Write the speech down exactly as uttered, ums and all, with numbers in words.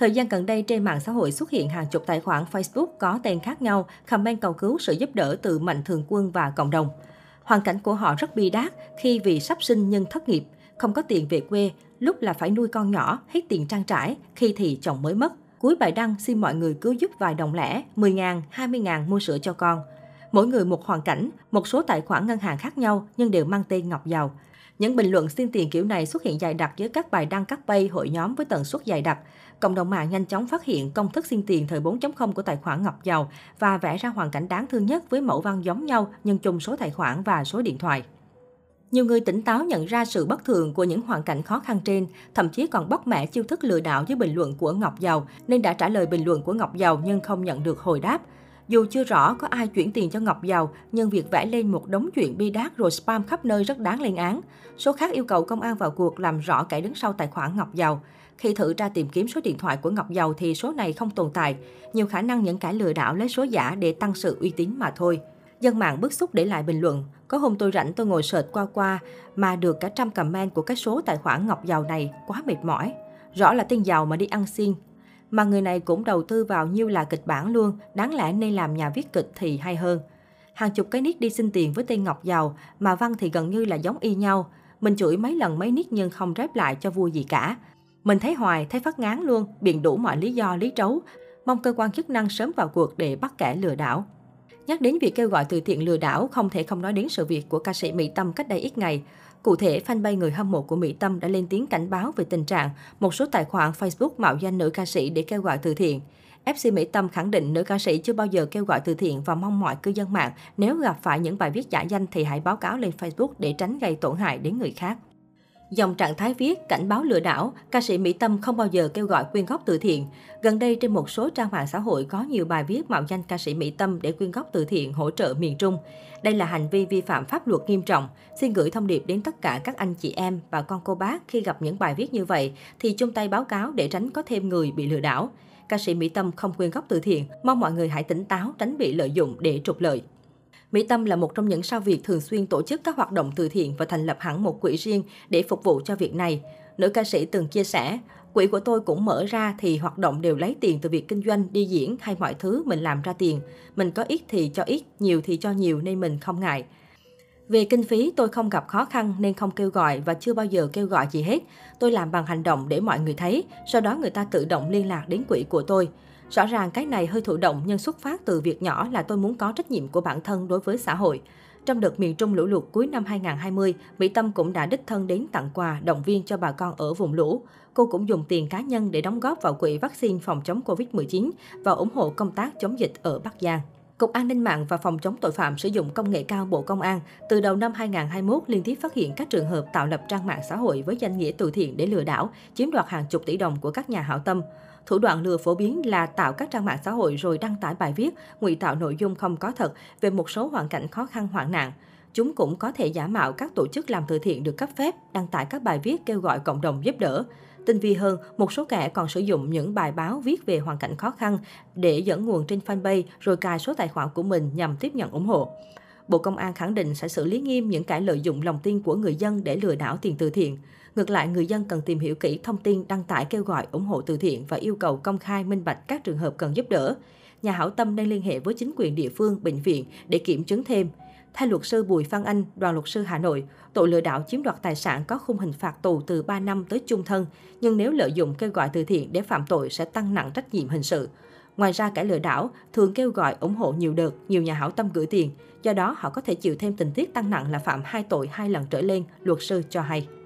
Thời gian gần đây, trên mạng xã hội xuất hiện hàng chục tài khoản Facebook có tên khác nhau, comment cầu cứu sự giúp đỡ từ mạnh thường quân và cộng đồng. Hoàn cảnh của họ rất bi đát khi vì sắp sinh nhưng thất nghiệp, không có tiền về quê, lúc là phải nuôi con nhỏ, hết tiền trang trải, khi thì chồng mới mất. Cuối bài đăng xin mọi người cứu giúp vài đồng lẻ, mười ngàn, hai mươi ngàn mua sữa cho con. Mỗi người một hoàn cảnh, một số tài khoản ngân hàng khác nhau nhưng đều mang tên Ngọc Giàu. Những bình luận xin tiền kiểu này xuất hiện dày đặc dưới các bài đăng các page hội nhóm với tần suất dày đặc. Cộng đồng mạng nhanh chóng phát hiện công thức xin tiền thời bốn chấm không của tài khoản Ngọc Giàu và vẽ ra hoàn cảnh đáng thương nhất với mẫu văn giống nhau nhưng chung số tài khoản và số điện thoại. Nhiều người tỉnh táo nhận ra sự bất thường của những hoàn cảnh khó khăn trên, thậm chí còn bóc mẽ chiêu thức lừa đảo dưới bình luận của Ngọc Giàu nên đã trả lời bình luận của Ngọc Giàu nhưng không nhận được hồi đáp. Dù chưa rõ có ai chuyển tiền cho Ngọc Giàu, nhưng việc vẽ lên một đống chuyện bi đát rồi spam khắp nơi rất đáng lên án. Số khác yêu cầu công an vào cuộc làm rõ kẻ đứng sau tài khoản Ngọc Giàu. Khi thử tra tìm kiếm số điện thoại của Ngọc Giàu thì số này không tồn tại. Nhiều khả năng những kẻ lừa đảo lấy số giả để tăng sự uy tín mà thôi. Dân mạng bức xúc để lại bình luận. Có hôm tôi rảnh tôi ngồi search qua qua mà được cả trăm comment của cái số tài khoản Ngọc Giàu này, quá mệt mỏi. Rõ là tên giàu mà đi ăn xin. Mà người này cũng đầu tư vào nhiêu là kịch bản luôn, đáng lẽ nên làm nhà viết kịch thì hay hơn. Hàng chục cái nick đi xin tiền với tên Ngọc Giàu, mà văn thì gần như là giống y nhau. Mình chửi mấy lần mấy nick nhưng không ráp lại cho vui gì cả. Mình thấy hoài, thấy phát ngán luôn, biện đủ mọi lý do, lý trấu. Mong cơ quan chức năng sớm vào cuộc để bắt kẻ lừa đảo. Nhắc đến việc kêu gọi từ thiện lừa đảo, không thể không nói đến sự việc của ca sĩ Mỹ Tâm cách đây ít ngày. Cụ thể, fanpage người hâm mộ của Mỹ Tâm đã lên tiếng cảnh báo về tình trạng một số tài khoản Facebook mạo danh nữ ca sĩ để kêu gọi từ thiện. ép xê Mỹ Tâm khẳng định nữ ca sĩ chưa bao giờ kêu gọi từ thiện và mong mọi cư dân mạng nếu gặp phải những bài viết giả danh thì hãy báo cáo lên Facebook để tránh gây tổn hại đến người khác. Dòng trạng thái viết cảnh báo lừa đảo, ca sĩ Mỹ Tâm không bao giờ kêu gọi quyên góp từ thiện. Gần đây trên một số trang mạng xã hội có nhiều bài viết mạo danh ca sĩ Mỹ Tâm để quyên góp từ thiện hỗ trợ miền Trung. Đây là hành vi vi phạm pháp luật nghiêm trọng. Xin gửi thông điệp đến tất cả các anh chị em và con cô bác khi gặp những bài viết như vậy thì chung tay báo cáo để tránh có thêm người bị lừa đảo. Ca sĩ Mỹ Tâm không quyên góp từ thiện, mong mọi người hãy tỉnh táo tránh bị lợi dụng để trục lợi. Mỹ Tâm là một trong những sao Việt thường xuyên tổ chức các hoạt động từ thiện và thành lập hẳn một quỹ riêng để phục vụ cho việc này. Nữ ca sĩ từng chia sẻ, quỹ của tôi cũng mở ra thì hoạt động đều lấy tiền từ việc kinh doanh, đi diễn hay mọi thứ mình làm ra tiền. Mình có ít thì cho ít, nhiều thì cho nhiều nên mình không ngại. Về kinh phí tôi không gặp khó khăn nên không kêu gọi và chưa bao giờ kêu gọi gì hết. Tôi làm bằng hành động để mọi người thấy, sau đó người ta tự động liên lạc đến quỹ của tôi. Rõ ràng cái này hơi thụ động nhưng xuất phát từ việc nhỏ là tôi muốn có trách nhiệm của bản thân đối với xã hội. Trong đợt miền Trung lũ lụt cuối năm hai nghìn không trăm hai mươi, Mỹ Tâm cũng đã đích thân đến tặng quà, động viên cho bà con ở vùng lũ. Cô cũng dùng tiền cá nhân để đóng góp vào quỹ vaccine phòng chống Covid mười chín và ủng hộ công tác chống dịch ở Bắc Giang. Cục An ninh mạng và Phòng chống tội phạm sử dụng công nghệ cao Bộ Công an từ đầu năm hai nghìn không trăm hai mươi mốt liên tiếp phát hiện các trường hợp tạo lập trang mạng xã hội với danh nghĩa từ thiện để lừa đảo, chiếm đoạt hàng chục tỷ đồng của các nhà hảo tâm. Thủ đoạn lừa phổ biến là tạo các trang mạng xã hội rồi đăng tải bài viết, ngụy tạo nội dung không có thật về một số hoàn cảnh khó khăn hoạn nạn. Chúng cũng có thể giả mạo các tổ chức làm từ thiện được cấp phép, đăng tải các bài viết kêu gọi cộng đồng giúp đỡ. Tinh vi hơn, một số kẻ còn sử dụng những bài báo viết về hoàn cảnh khó khăn để dẫn nguồn trên fanpage rồi cài số tài khoản của mình nhằm tiếp nhận ủng hộ. Bộ Công an khẳng định sẽ xử lý nghiêm những kẻ lợi dụng lòng tin của người dân để lừa đảo tiền từ thiện. Ngược lại, người dân cần tìm hiểu kỹ thông tin đăng tải kêu gọi ủng hộ từ thiện và yêu cầu công khai minh bạch các trường hợp cần giúp đỡ. Nhà hảo tâm nên liên hệ với chính quyền địa phương, bệnh viện để kiểm chứng thêm. Theo luật sư Bùi Phan Anh, Đoàn luật sư Hà Nội, tội lừa đảo chiếm đoạt tài sản có khung hình phạt tù từ ba năm tới chung thân, nhưng nếu lợi dụng kêu gọi từ thiện để phạm tội sẽ tăng nặng trách nhiệm hình sự. Ngoài ra, kẻ lừa đảo thường kêu gọi ủng hộ nhiều đợt, nhiều nhà hảo tâm gửi tiền, do đó họ có thể chịu thêm tình tiết tăng nặng là phạm hai tội hai lần trở lên, luật sư cho hay.